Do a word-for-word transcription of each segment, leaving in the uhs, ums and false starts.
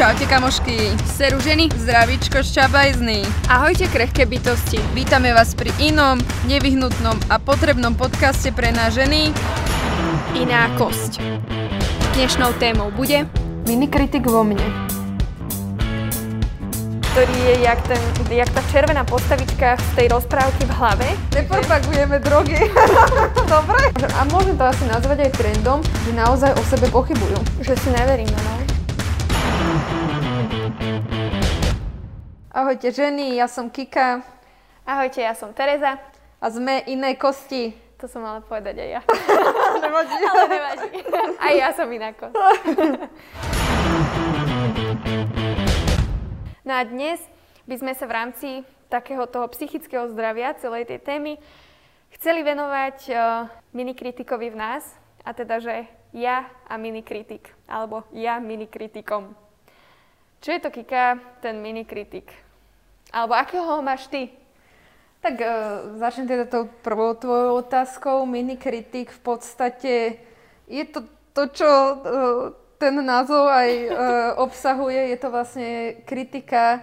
Čaute kamošky, seru ženy, zdravíčko šťabajzny. Ahojte krehké bytosti, vítame vás pri inom, nevyhnutnom a potrebnom podcaste pre nás ženy Iná kosť. Dnešnou témou bude minikritik vo mne, ktorý je jak, ten, jak tá červená postavička z tej rozprávky v hlave. Nepropagujeme drogy. Dobre? A môžem to asi nazvať aj trendom, že naozaj o sebe pochybujú. Že si neveríme, no. Ahojte ženy, ja som Kika. Ahojte, ja som Tereza. A sme Iné kosti. To som mala povedať aj ja. Nevadí. Ale nevadí. Aj ja som Iná kost. No a dnes by sme sa v rámci takého toho psychického zdravia, celej tej témy, chceli venovať minikritikovi v nás. A teda, že ja a minikritik. Alebo ja minikritikom. Čo je to, Kika, ten minikritik? Alebo akého ho máš ty? Tak e, začnem teda tou prvou tvojou otázkou. Minikritik v podstate je to to, čo e, ten názov aj e, obsahuje. Je to vlastne kritika e,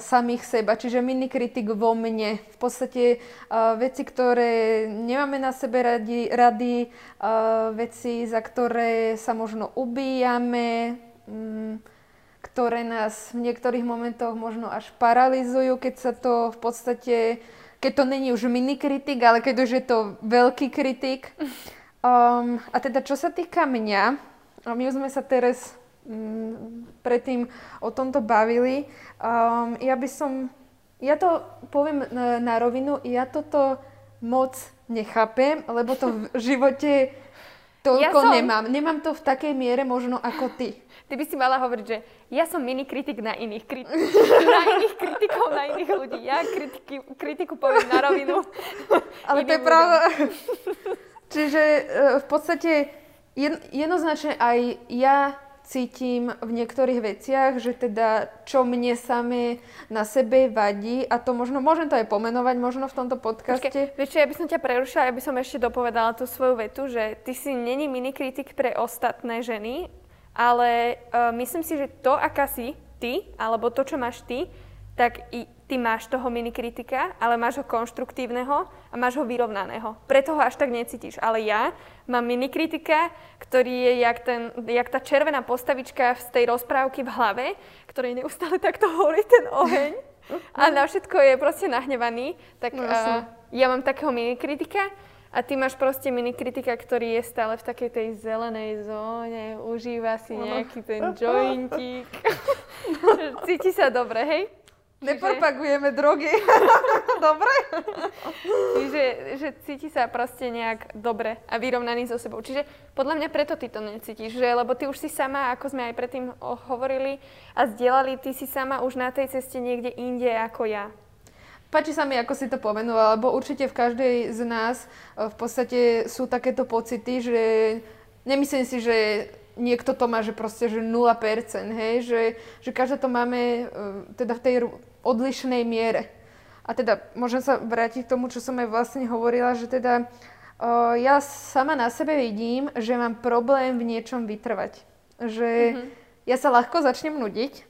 samých seba. Čiže minikritik vo mne. V podstate e, veci, ktoré nemáme na sebe radi, rady, e, veci, za ktoré sa možno ubíjame, mm, ktoré nás v niektorých momentoch možno až paralyzujú, keď sa to v podstate, keď to není už minikritik, ale keď už je to veľký kritik. Um, a teda čo sa týka mňa, a my už sme sa teraz um, predtým o tomto bavili, um, ja by som, ja to poviem na, na rovinu, ja toto moc nechápem, lebo to v živote toľko ja som... nemám. Nemám to v takej miere možno ako ty. Ty by si mala hovoriť, že ja som minikritik na iných kritik, na iných kritikov, na iných ľudí. Ja kritiky, kritiku poviem na rovinu. Ale to je pravda. Čiže v podstate jednoznačne aj ja cítim v niektorých veciach, že teda čo mne samé na sebe vadí, a to možno, môžem to aj pomenovať možno v tomto podcaste. Vieš čo, ja by som ťa prerušila, ja by som ešte dopovedala tú svoju vetu, že ty si neni minikritik pre ostatné ženy, ale uh, myslím si, že to, aká si ty, alebo to, čo máš ty, tak i ty máš toho minikritika, ale máš ho konštruktívneho a máš ho vyrovnaného. Preto ho až tak necítiš. Ale ja mám minikritika, ktorý je jak, ten, jak tá červená postavička z tej rozprávky v hlave, ktorej neustále takto horí ten oheň a na všetko je proste nahnevaný. Tak no, uh, ja mám takého minikritika. A ty máš proste minikritika, ktorý je stále v takej tej zelenej zóne, užíva si nejaký ten jointík, cíti sa dobre, hej? Nepropagujeme Čiže... drogy, dobre? Čiže že cíti sa proste nejak dobre a vyrovnaný so sebou. Čiže podľa mňa preto ty to necítiš, že? Lebo ty už si sama, ako sme aj predtým hovorili a zdieľali, ty si sama už na tej ceste niekde inde ako ja. Páči sa mi, ako si to pomenovala, lebo určite v každej z nás v podstate sú takéto pocity, že nemyslím si, že niekto to má, že proste že nula percent, hej, že, že každá to máme teda v tej odlišnej miere. A teda môžem sa vrátiť k tomu, čo som aj vlastne hovorila, že teda o, ja sama na sebe vidím, že mám problém v niečom vytrvať. Že mm-hmm. ja sa ľahko začnem nudiť.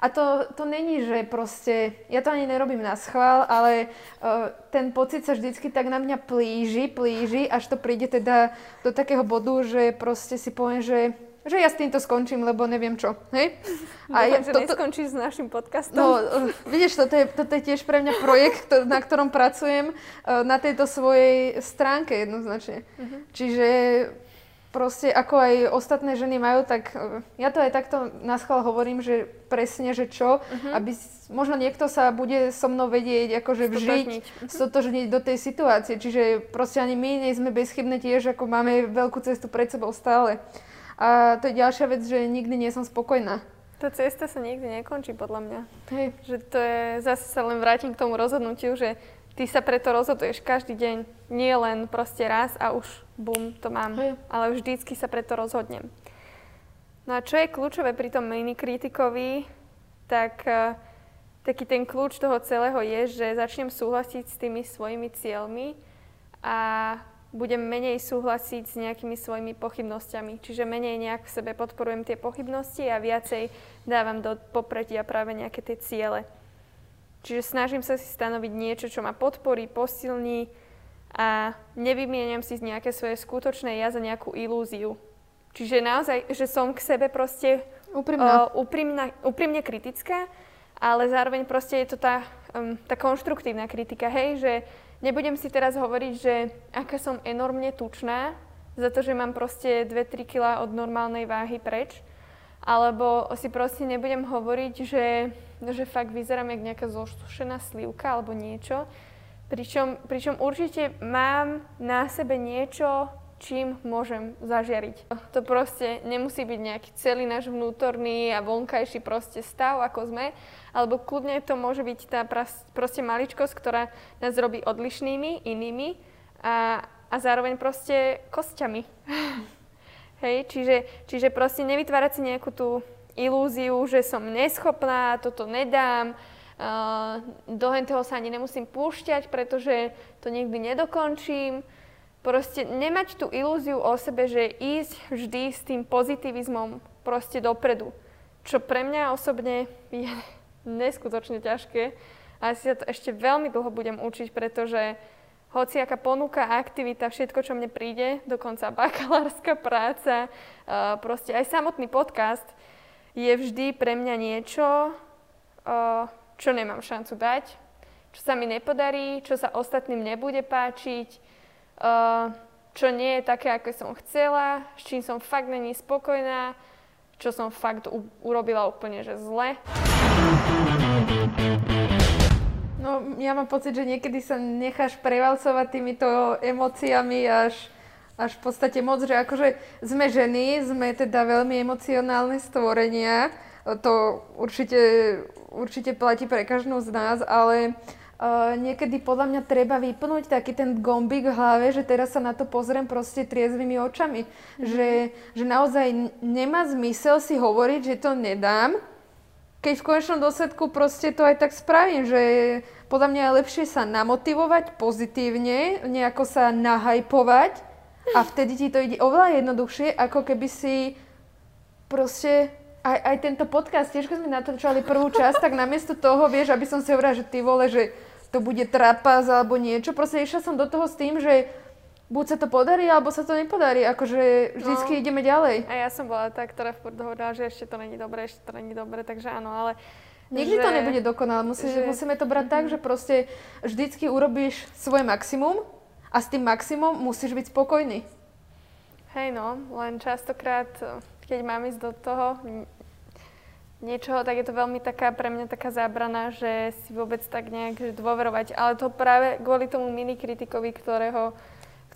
A to, to není, že proste, ja to ani nerobím na schvál, ale uh, ten pocit sa vždycky tak na mňa plíži, plíži, až to príde teda do takého bodu, že proste si poviem, že, že ja s týmto skončím, lebo neviem čo, hej? A ja, ja, že to, neskončíš s našim podcastom. No, uh, vidíš, toto je, toto je tiež pre mňa projekt, to, na ktorom pracujem uh, na tejto svojej stránke jednoznačne. Uh-huh. Čiže... Proste, ako aj ostatné ženy majú, tak ja to aj takto na schvál hovorím, že presne, že čo, uh-huh. aby možno niekto sa bude so mnou vedieť, akože vžiť, uh-huh. stotožniť do tej situácie. Čiže proste ani my nie sme bezchybné tiež, ako máme veľkú cestu pred sebou stále. A to je ďalšia vec, že nikdy nie som spokojná. Tá cesta sa nikdy nekončí, podľa mňa. Hej. Že to je, zase sa len vrátim k tomu rozhodnutiu, že ty sa preto rozhoduješ každý deň, nie len proste raz a už bum, to mám, hej. Ale vždycky sa preto rozhodnem. No a čo je kľúčové pri tom minikritikovi, tak taký ten kľúč toho celého je, že začnem súhlasiť s tými svojimi cieľmi a budem menej súhlasiť s nejakými svojimi pochybnosťami. Čiže menej nejak v sebe podporujem tie pochybnosti a viacej dávam do popredia práve nejaké tie ciele. Čiže snažím sa si stanoviť niečo, čo ma podporí, posilní a nevymieňam si nejaké svoje skutočné ja za nejakú ilúziu. Čiže naozaj, že som k sebe proste úprimná. O, úprimná, úprimne kritická, ale zároveň proste je to tá, um, tá konštruktívna kritika, hej, že nebudem si teraz hovoriť, že aká som enormne tučná za to, že mám proste dva tri kg od normálnej váhy preč, alebo si proste nebudem hovoriť, že, že fakt vyzerám jak nejaká zosušená slivka alebo niečo, pričom, pričom určite mám na sebe niečo, čím môžem zažiariť. To proste nemusí byť nejaký celý náš vnútorný a vonkajší proste stav, ako sme, alebo kľudne to môže byť tá proste maličkosť, ktorá nás robí odlišnými, inými a, a zároveň proste kosťami. Hej, čiže, čiže proste nevytvárať si nejakú tú ilúziu, že som neschopná, toto nedám, uh, do henteho sa ani nemusím púšťať, pretože to nikdy nedokončím. Proste nemať tú ilúziu o sebe, že ísť vždy s tým pozitivizmom proste dopredu. Čo pre mňa osobne je neskutočne ťažké. A si sa to ešte veľmi dlho budem učiť, pretože hociaká ponuka, aktivita, všetko, čo mne príde, dokonca bakalárska práca, proste aj samotný podcast, je vždy pre mňa niečo, čo nemám šancu dať, čo sa mi nepodarí, čo sa ostatným nebude páčiť, Uh, čo nie je také, ako som chcela, s čím som fakt není spokojná, čo som fakt u- urobila úplne, že zle. No, ja mám pocit, že niekedy sa necháš prevalcovať týmito emóciami až, až v podstate moc, že akože sme ženy, sme teda veľmi emocionálne stvorenia, to určite, určite platí pre každú z nás, ale Uh, niekedy podľa mňa treba vypnúť taký ten gombík v hlave, že teraz sa na to pozriem proste triezvými očami. Mm-hmm. Že, že naozaj nemá zmysel si hovoriť, že to nedám, keď v konečnom dôsledku proste to aj tak spravím, že podľa mňa je lepšie sa namotivovať pozitívne, nejako sa nahajpovať a vtedy ti to ide oveľa jednoduchšie, ako keby si proste... Aj, aj tento podcast, tiež keď sme natočali prvú časť, tak namiesto toho, vieš, aby som si hovorila, že ty vole, že to bude trapas alebo niečo. Proste išla som do toho s tým, že buď sa to podarí, alebo sa to nepodarí. Akože vždycky no, ideme ďalej. A ja som bola tá, ktorá furt hovorila, že ešte to není dobré, ešte to není dobré, takže áno, ale... Nikdy že, to nebude dokonalé, musí, že, musíme to brať mm-hmm. tak, že proste vždycky urobíš svoje maximum a s tým maximum musíš byť spokojný. Hej no, len častokrát... Keď mám ísť do toho niečoho, tak je to veľmi taká, pre mňa taká zábrana, že si vôbec tak nejak dôverovať. Ale to práve kvôli tomu minikritikovi, ktorého,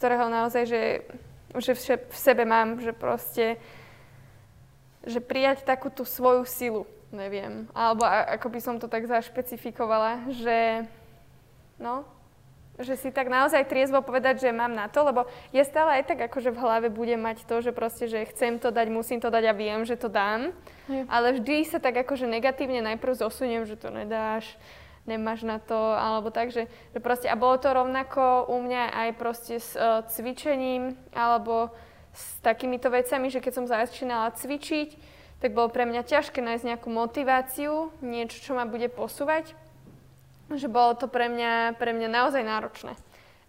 ktorého naozaj, že, že v sebe mám, že proste, že prijať takú tú svoju silu, neviem. Alebo ako by som to tak zašpecifikovala, že no, že si tak naozaj triezvo povedať, že mám na to, lebo ja stále aj tak akože v hlave budem mať to, že proste, že chcem to dať, musím to dať a viem, že to dám. Je. Ale vždy sa tak akože negatívne najprv zosuniem, že to nedáš, nemáš na to, alebo tak, že, že proste, a bolo to rovnako u mňa aj proste s uh, cvičením, alebo s takýmito vecami, že keď som začínala cvičiť, tak bolo pre mňa ťažké nájsť nejakú motiváciu, niečo, čo ma bude posúvať. Že bolo to pre mňa, pre mňa naozaj náročné,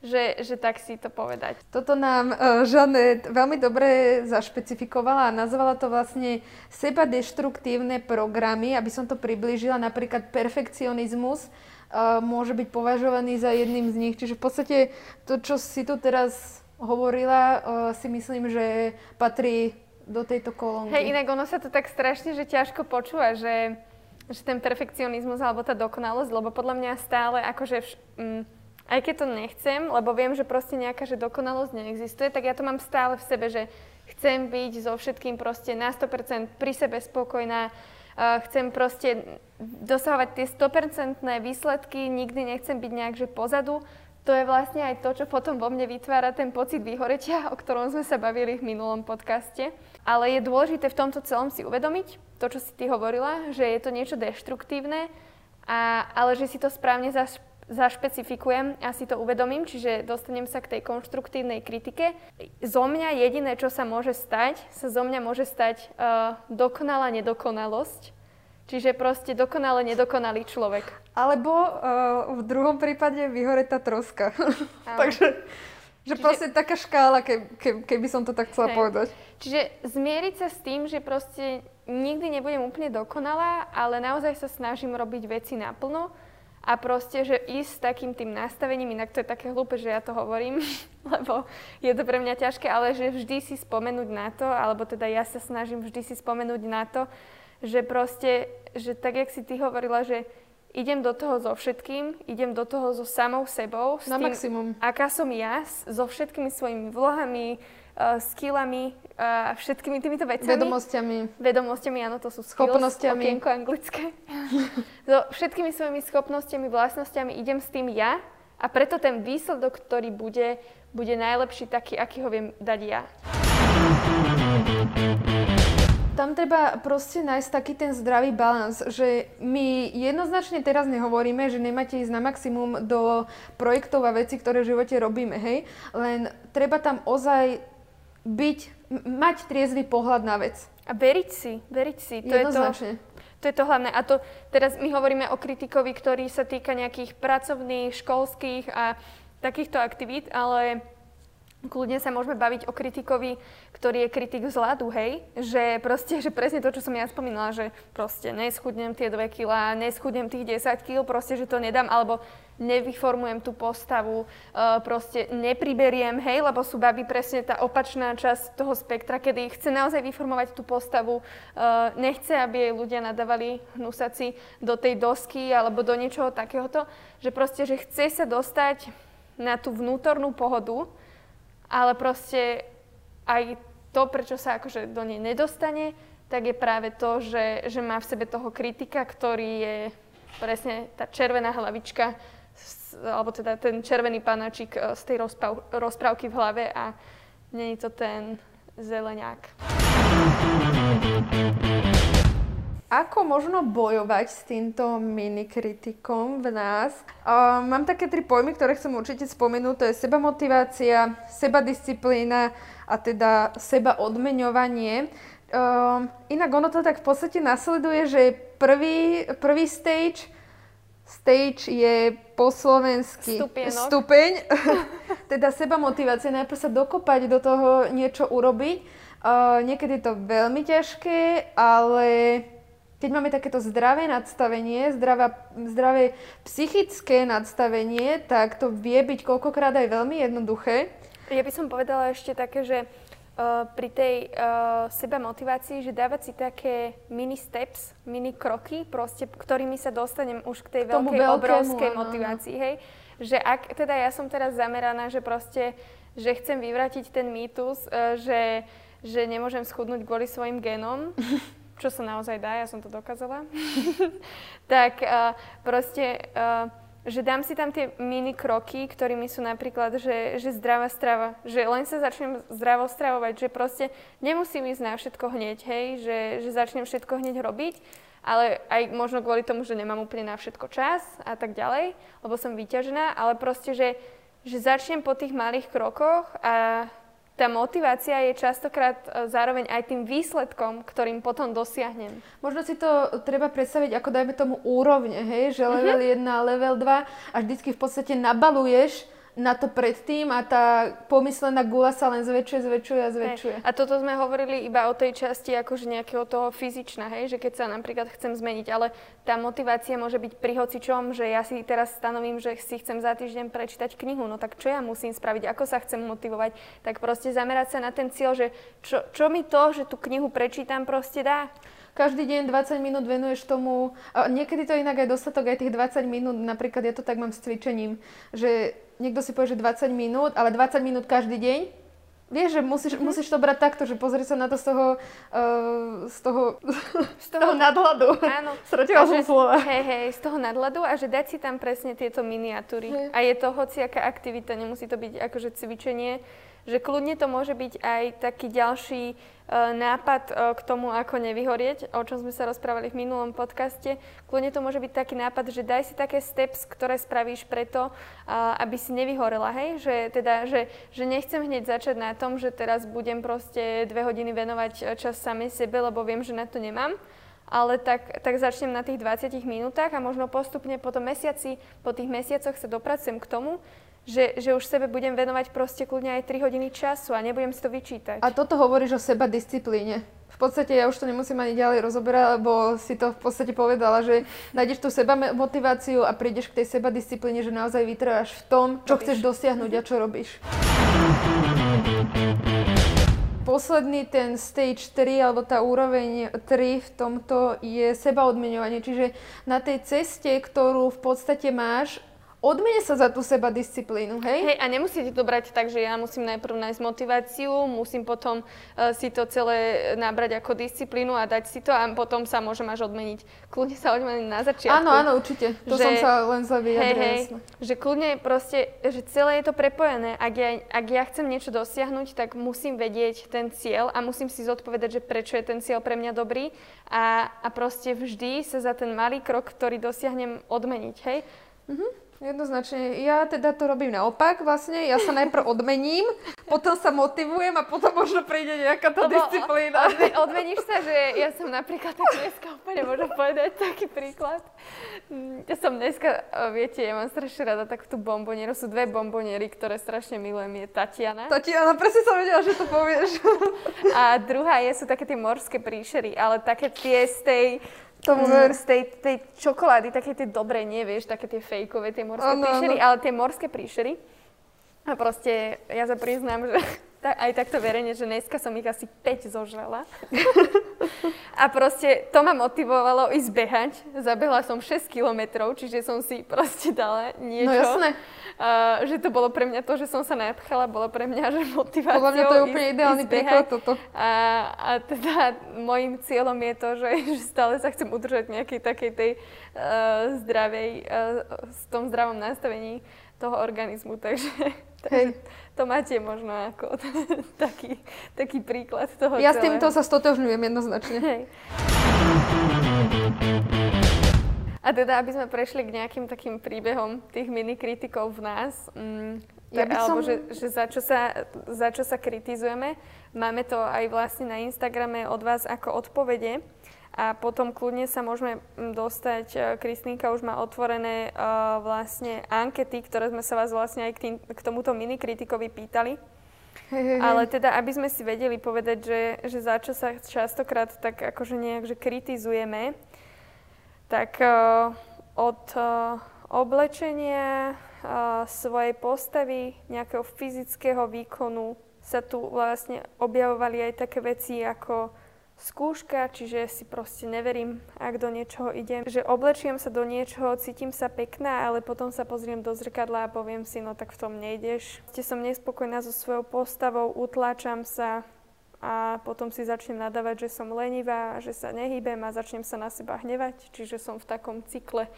že, že tak si to povedať. Toto nám uh, Žanet veľmi dobre zašpecifikovala a nazvala to vlastne sebadeštruktívne programy, aby som to priblížila, napríklad perfekcionizmus uh, môže byť považovaný za jedným z nich. Čiže v podstate to, čo si tu teraz hovorila, uh, si myslím, že patrí do tejto kolónky. Hej, inak ono sa to tak strašne, že ťažko počúva, že... že ten perfekcionizmus alebo tá dokonalosť, lebo podľa mňa stále akože, vš- m, aj keď to nechcem, lebo viem, že proste nejaká že dokonalosť neexistuje, tak ja to mám stále v sebe, že chcem byť so všetkým proste na sto percent pri sebe spokojná, uh, chcem proste dosahovať tie sto percent výsledky, nikdy nechcem byť nejak že pozadu. To je vlastne aj to, čo potom vo mne vytvára ten pocit vyhoretia, o ktorom sme sa bavili v minulom podcaste. Ale je dôležité v tomto celom si uvedomiť to, čo si ty hovorila, že je to niečo deštruktívne, a, ale že si to správne zašpecifikujem a si to uvedomím, čiže dostanem sa k tej konštruktívnej kritike. Zo mňa jediné, čo sa môže stať, sa zo mňa môže stať uh, dokonalá nedokonalosť. Čiže proste dokonale nedokonalý človek. Alebo uh, v druhom prípade vyhoretá troska. Takže že čiže, proste taká škála, ke, ke, keby som to tak chcela hej. povedať. Čiže zmieriť sa s tým, že proste nikdy nebudem úplne dokonalá, ale naozaj sa snažím robiť veci naplno. A proste, že ísť s takým tým nastavením, inak to je také hlúpe, že ja to hovorím, lebo je to pre mňa ťažké, ale že vždy si spomenúť na to, alebo teda ja sa snažím vždy si spomenúť na to, že proste, že tak, jak si ty hovorila, že idem do toho so všetkým, idem do toho so samou sebou, s na tým, maximum. Aká som ja, so všetkými svojimi vlohami, uh, skillami a uh, všetkými týmito vecami. Vedomostiami. Vedomostiami, áno, to sú skills. Schopnostiami. Okienko anglické. So všetkými svojimi schopnostiami, vlastnosťami idem s tým ja a preto ten výsledok, ktorý bude, bude najlepší taký, aký ho viem dať ja. Tam treba proste nájsť taký ten zdravý balans, že my jednoznačne teraz nehovoríme, že nemáte ísť na maximum do projektov a vecí, ktoré v živote robíme, hej? Len treba tam ozaj byť, mať triezvy pohľad na vec. A veriť si, veriť si. To jednoznačne. Je to... To je to hlavné. A to teraz my hovoríme o kritikovi, ktorý sa týka nejakých pracovných, školských a takýchto aktivít, ale kľudne sa môžeme baviť o kritikovi, ktorý je kritik z ľadu, hej? Že proste, že presne to, čo som ja spomínala, že proste neschudnem tie dve kilá, neschudnem tých desať kíl, proste, že to nedám, alebo nevyformujem tú postavu, proste nepriberiem, hej, lebo sú baby presne tá opačná časť toho spektra, kedy chce naozaj vyformovať tú postavu, nechce, aby jej ľudia nadávali hnusaci do tej dosky alebo do niečoho takéhoto, že proste, že chce sa dostať na tú vnútornú pohodu, ale proste aj to, prečo sa akože do nej nedostane, tak je práve to, že, že má v sebe toho kritika, ktorý je presne tá červená hlavička, alebo teda ten červený panačik z tej rozpav, rozprávky v hlave a nie je to ten zeleňák. Ako možno bojovať s týmto minikritikom v nás? Uh, mám také tri pojmy, ktoré chcem určite spomenúť. To je sebamotivácia, sebadisciplína a teda sebaodmeňovanie. Uh, inak ono to tak v podstate nasleduje, že prvý, prvý stage Stage je po slovensky Stupienok. stupeň, teda sebamotivácia, najprv sa dokopať do toho, niečo urobiť. Uh, niekedy je to veľmi ťažké, ale keď máme takéto zdravé nadstavenie, zdravá, zdravé psychické nadstavenie, tak to vie byť koľkokrát aj veľmi jednoduché. Ja by som povedala ešte také, že uh, pri tej uh, sebamotivácii, že dávať si také mini steps, mini kroky, proste, ktorými sa dostanem už k tej k veľkej, veľkému, obrovskej áno. motivácii, hej. Že ak, teda ja som teraz zameraná, že proste, že chcem vyvrátiť ten mýtus, uh, že, že nemôžem schudnúť kvôli svojim génom, čo sa naozaj dá, ja som to dokázala, tak uh, proste, uh, že dám si tam tie mini kroky, ktorými sú napríklad, že, že zdravá strava, že len sa začnem zdravo stravovať, že proste nemusím ísť na všetko hneď, hej, že, že začnem všetko hneď robiť, ale aj možno kvôli tomu, že nemám úplne na všetko čas a tak ďalej, lebo som vyťažená, ale proste, že, že začnem po tých malých krokoch a tá motivácia je častokrát zároveň aj tým výsledkom, ktorým potom dosiahnem. Možno si to treba predstaviť ako, dajme tomu, úrovne, hej? Že level mm-hmm. jeden, level dva a vždycky v podstate nabaluješ na to predtým a tá pomyslená guľa sa len zväčšuje, zväčšuje a zväčšuje. Hej. A toto sme hovorili iba o tej časti akože nejakého toho fyzična, hej? Že keď sa napríklad chcem zmeniť, ale tá motivácia môže byť pri hocičom, že ja si teraz stanovím, že si chcem za týždeň prečítať knihu, no tak čo ja musím spraviť, ako sa chcem motivovať, tak proste zamerať sa na ten cieľ, že čo, čo mi to, že tú knihu prečítam, proste dá. Každý deň dvadsať minút venuješ tomu, a niekedy to inak aj dostatok, aj tých dvadsať minút, napríklad ja to tak mám s cvičením, že niekto si povie, že dvadsať minút, ale dvadsať minút každý deň, vieš, že musíš, mm-hmm. musíš to brať takto, že pozri sa na to z toho, uh, z toho, z toho nadhľadu. Áno. Stratila som slova. Hej, hej, z toho nadhľadu a že dať si tam presne tieto miniatúry. Hej. A je to hociaká aktivita, nemusí to byť akože cvičenie. že kľudne to môže byť aj taký ďalší nápad k tomu, ako nevyhorieť, o čom sme sa rozprávali v minulom podcaste. Kľudne to môže byť taký nápad, že daj si také steps, ktoré spravíš preto, aby si nevyhorela, hej? Že, teda, že, že nechcem hneď začať na tom, že teraz budem proste dve hodiny venovať čas samej sebe, lebo viem, že na to nemám. Ale tak, tak začnem na tých dvadsiatich minútach a možno postupne po tom mesiaci, po tých mesiacoch sa dopracujem k tomu, Že, že už sebe budem venovať proste kľudne aj tri hodiny času a nebudem si to vyčítať. A toto hovoríš o seba disciplíne. V podstate ja už to nemusím ani ďalej rozoberať, lebo si to v podstate povedala, že nájdeš tú seba motiváciu a prídeš k tej seba disciplíne, že naozaj vytrváš v tom, čo robíš. Chceš dosiahnuť a čo robíš. Posledný ten stage tri, alebo tá úroveň tri v tomto je sebaodmeňovanie. Čiže na tej ceste, ktorú v podstate máš, odmene sa za tú seba disciplínu, hej? Hej, a nemusíte to brať tak, že ja musím najprv nájsť motiváciu, musím potom uh, si to celé nabrať ako disciplínu a dať si to a potom sa môžem až odmeniť. Kľudne sa odmeniť na začiatku. Áno, áno, určite. To že, som sa len zle vyjadrila. Hej, hej, že kľudne proste, že celé je to prepojené. Ak ja, ak ja chcem niečo dosiahnuť, tak musím vedieť ten cieľ a musím si zodpovedať, že prečo je ten cieľ pre mňa dobrý a, a proste vždy sa za ten malý krok, ktorý dosiahnem, odmeniť, hej? Mhm. Jednoznačne. Ja teda to robím naopak vlastne. Ja sa najprv odmením, potom sa motivujem a potom možno príde nejaká tá disciplína. Odme, odmeníš sa, že ja som napríklad dneska, úplne môžem povedať taký príklad. Ja som dneska, viete, ja mám strašne rada takú tú bombonieru. Sú dve bomboniery, ktoré strašne milujem. Je Tatiana. Tatiana, presne som vedela, že to povieš. A druhá je, sú také tie morské príšery, ale také tie z tej... Tomu ver. Z tej, tej čokolády, také tie dobré, nevieš, také tie fejkové, tie morské ano, príšery, ano. Ale tie morské príšery. A proste, ja sa priznám, že ta, aj takto verejne, že dneska som ich asi päť zožrala. A proste to ma motivovalo ísť behať. Zabehla som šesť kilometrov, čiže som si proste dala niečo. No jasné. Uh, že to bolo pre mňa to, že som sa napchala, bolo pre mňa, že motiváciou ísť behať. Podľa mňa to je úplne ísť, ideálny príklad toto. A, a teda môjim cieľom je to, že, že stále sa chcem udržať v nejakej takej tej uh, zdravej, uh, v tom zdravom nastavení toho organizmu, takže... Takže to máte možno ako taký, taký príklad toho ja celého. Ja s týmto sa stotožňujem jednoznačne. Hej. A teda, aby sme prešli k nejakým takým príbehom tých minikritikov v nás, m, ja teda, som... alebo že, že za, čo sa, za čo sa kritizujeme, máme to aj vlastne na Instagrame od vás ako odpovede. A potom kľudne sa môžeme dostať, Kristínka už má otvorené uh, vlastne ankety, ktoré sme sa vás vlastne aj k, tým, k tomuto minikritikovi pýtali. Hey, hey, Ale teda, aby sme si vedeli povedať, že, že za čo sa častokrát tak akože nejak, že kritizujeme, tak uh, od uh, oblečenia, uh, svojej postavy, nejakého fyzického výkonu sa tu vlastne objavovali aj také veci ako skúška, čiže si proste neverím, ak do niečoho idem. Že oblečiem sa do niečoho, cítim sa pekná, ale potom sa pozriem do zrkadla a poviem si, no tak v tom nejdeš. Proste som nespokojná so svojou postavou, utláčam sa a potom si začnem nadávať, že som lenivá, že sa nehýbem a začnem sa na seba hnevať. Čiže som v takom cykle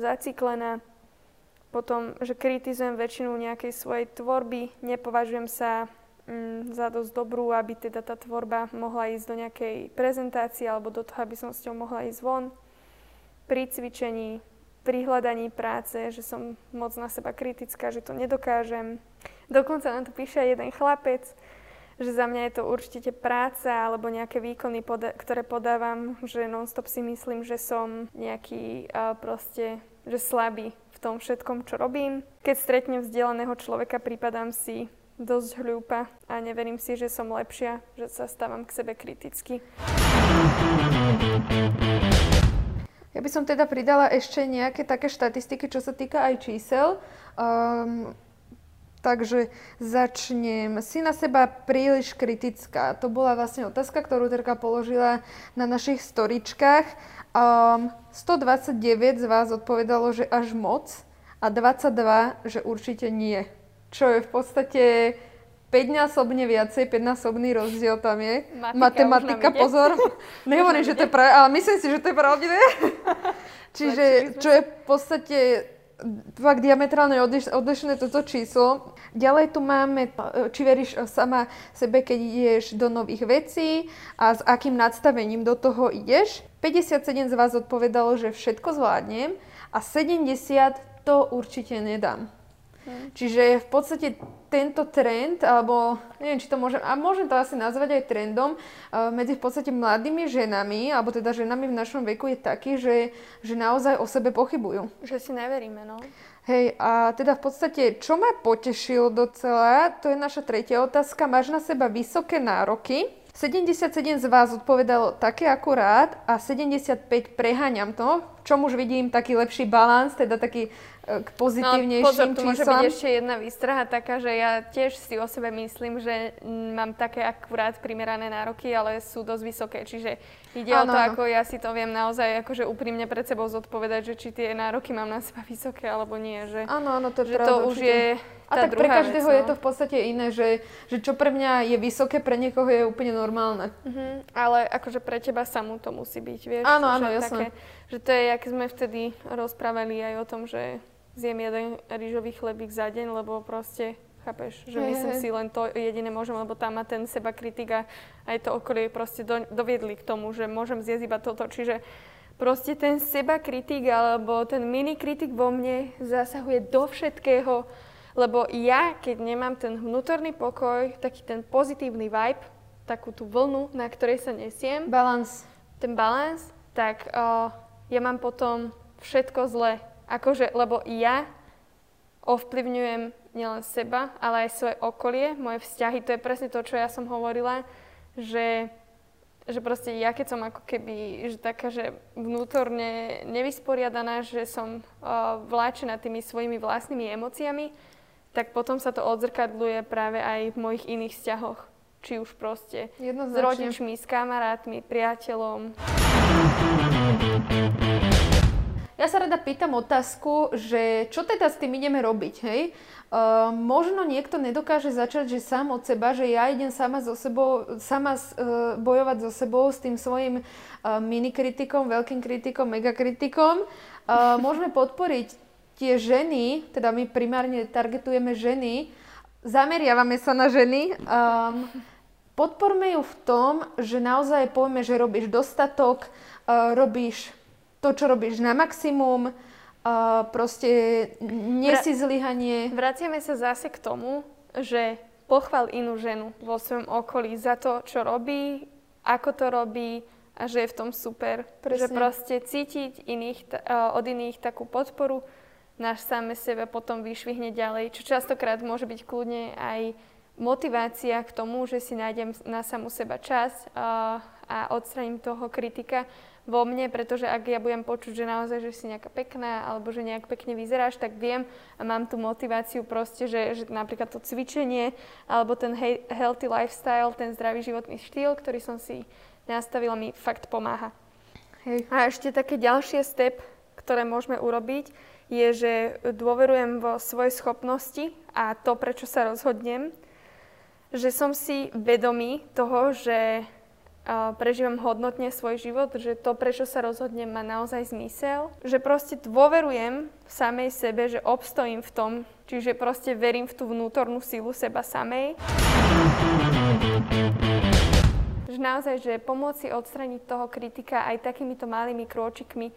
zacyklená. Potom, že kritizujem väčšinu nejakej svojej tvorby, nepovažujem sa za dosť dobrú, aby teda tá tvorba mohla ísť do nejakej prezentácie alebo do toho, aby som s ňou mohla ísť von. Pri cvičení, pri hľadaní práce, že som moc na seba kritická, že to nedokážem. Dokonca nám tu píše jeden chlapec, že za mňa je to určite práca alebo nejaké výkony, poda- ktoré podávam, že non-stop si myslím, že som nejaký uh, proste, že slabý v tom všetkom, čo robím. Keď stretnem vzdelaného človeka, prípadám si dosť hľúpa a neverím si, že som lepšia, že sa stávam k sebe kriticky. Ja by som teda pridala ešte nejaké také štatistiky, čo sa týka aj čísel. Um, takže začnem. Si na seba príliš kritická. To bola vlastne otázka, ktorú Terka položila na našich storičkách. Um, stodvadsaťdeväť z vás odpovedalo, že až moc a dvadsaťdva, že určite nie. Čo je v podstate päťnásobne viacej, päťnásobný rozdiel tam je. Matika, matematika, pozor. Nehovorím, že to je pravdivé, ale myslím si, že to je pravdivé. Čiže, čo je v podstate Fakt diametrálne odliš- odlišné toto číslo. Ďalej tu máme, či veríš sama sebe, keď ideš do nových vecí a s akým nadstavením do toho ideš. päťdesiatsedem z vás odpovedalo, že všetko zvládnem a sedemdesiat to určite nedám. Hm. Čiže v podstate tento trend, alebo neviem, či to môžem, a môžem to asi nazvať aj trendom, medzi v podstate mladými ženami, alebo teda ženami v našom veku je taký, že, že naozaj o sebe pochybujú. Že si neveríme, no. Hej, a teda v podstate, čo ma potešilo docela, to je naša tretia otázka. Máš na seba vysoké nároky? sedemdesiatsedem z vás odpovedalo také akurát a sedemdesiatpäť preháňam to, v čom už vidím taký lepší balans, teda taký k pozitívnejším no, pozor, tu číslam. Môže byť ešte jedna výstraha taká, že ja tiež si o sebe myslím, že mám také akurát primerané nároky, ale sú dosť vysoké, čiže ide ano, o to, ano. Ako ja si to viem naozaj akože úprimne pred sebou zodpovedať, že či tie nároky mám na seba vysoké alebo nie, že, ano, ano, to, je že pravda, to už určite. Je... A tak pre každého vec, no. Je to v podstate iné, že, že čo pre mňa je vysoké, pre niekoho je úplne normálne. Uh-huh. Ale akože pre teba samú to musí byť, vieš? Áno, áno, jasné. Že to je, jak sme vtedy rozprávali aj o tom, že zjem jeden rýžový chlebík za deň, lebo proste, chápeš, že hey, myslím hey. si len to jediné môžem, lebo tam má ten seba kritika aj to okolie proste do, doviedli k tomu, že môžem zjesť iba toto, čiže proste ten seba kritik alebo ten mini kritik vo mne zasahuje do všetkého. Lebo ja, keď nemám ten vnútorný pokoj, taký ten pozitívny vibe, takú tú vlnu, na ktorej sa nesiem. Balance. Ten balance, tak uh, ja mám potom všetko zle. Akože, lebo ja ovplyvňujem nielen seba, ale aj svoje okolie, moje vzťahy. To je presne to, čo ja som hovorila, že, že proste ja, keď som ako keby že taká, že vnútorne nevysporiadaná, že som uh, vláčená tými svojimi vlastnými emóciami, tak potom sa to odzrkadľuje práve aj v mojich iných vzťahoch. Či už proste s rodičmi, s kamarátmi, priateľom. Ja sa rada pýtam otázku, že čo teda s tým ideme robiť, hej? Uh, možno niekto nedokáže začať, že sám od seba, že ja idem sama so sebou, sama uh, bojovať so sebou, s tým svojim uh, minikritikom, veľkým kritikom, megakritikom. Uh, môžeme podporiť tie ženy, teda my primárne targetujeme ženy, zameriavame sa na ženy, um, podporme ju v tom, že naozaj povieme, že robíš dostatok, uh, robíš to, čo robíš na maximum, uh, proste nesi zlyhanie. Vraciame sa zase k tomu, že pochvál inú ženu vo svojom okolí za to, čo robí, ako to robí, a že je v tom super. Presne. Že proste cítiť iných, uh, od iných takú podporu, náš same sebe potom vyšvihne ďalej, čo častokrát môže byť kľudne aj motivácia k tomu, že si nájdem na samú seba čas uh, a odstraním toho kritika vo mne, pretože ak ja budem počuť, že naozaj, že si nejaká pekná alebo že nejak pekne vyzeráš, tak viem a mám tú motiváciu proste, že, že napríklad to cvičenie alebo ten he- healthy lifestyle, ten zdravý životný štýl, ktorý som si nastavila, mi fakt pomáha. Hej. A ešte také ďalšie step, ktoré môžeme urobiť, je, že dôverujem vo svoje schopnosti a to, prečo sa rozhodnem, že som si vedomý toho, že uh, prežívam hodnotne svoj život, že to, prečo sa rozhodnem, má naozaj zmysel, že proste dôverujem samej sebe, že obstojím v tom, čiže proste verím v tú vnútornú silu seba samej. Že naozaj, že pomôcť si odstraniť toho kritika aj takýmito malými krôčikmi,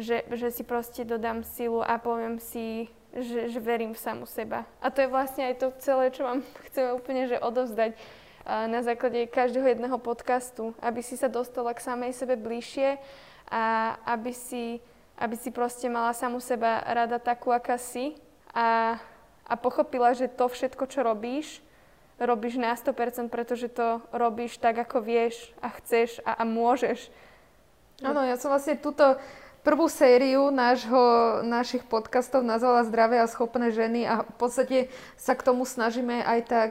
Že, že si proste dodám silu a poviem si, že, že verím v samu seba. A to je vlastne aj to celé, čo vám chceme úplne že odovzdať na základe každého jedného podcastu. Aby si sa dostala k samej sebe bližšie a aby si, aby si proste mala samu seba rada takú, aká si a, a pochopila, že to všetko, čo robíš, robíš na sto percent, pretože to robíš tak, ako vieš a chceš a, a môžeš. Áno, ja som vlastne túto prvú sériu nášho, našich podcastov nazvala Zdravé a schopné ženy a v podstate sa k tomu snažíme aj tak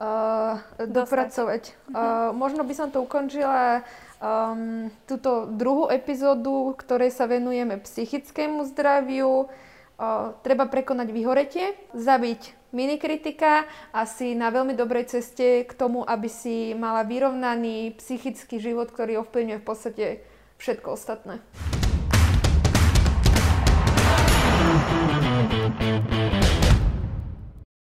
uh, dopracovať. Uh, možno by som to ukončila um, túto druhú epizódu, ktorej sa venujeme psychickému zdraviu. Uh, treba prekonať vyhoretie, zabiť minikritika a si na veľmi dobrej ceste k tomu, aby si mala vyrovnaný psychický život, ktorý ovplyvňuje v podstate všetko ostatné.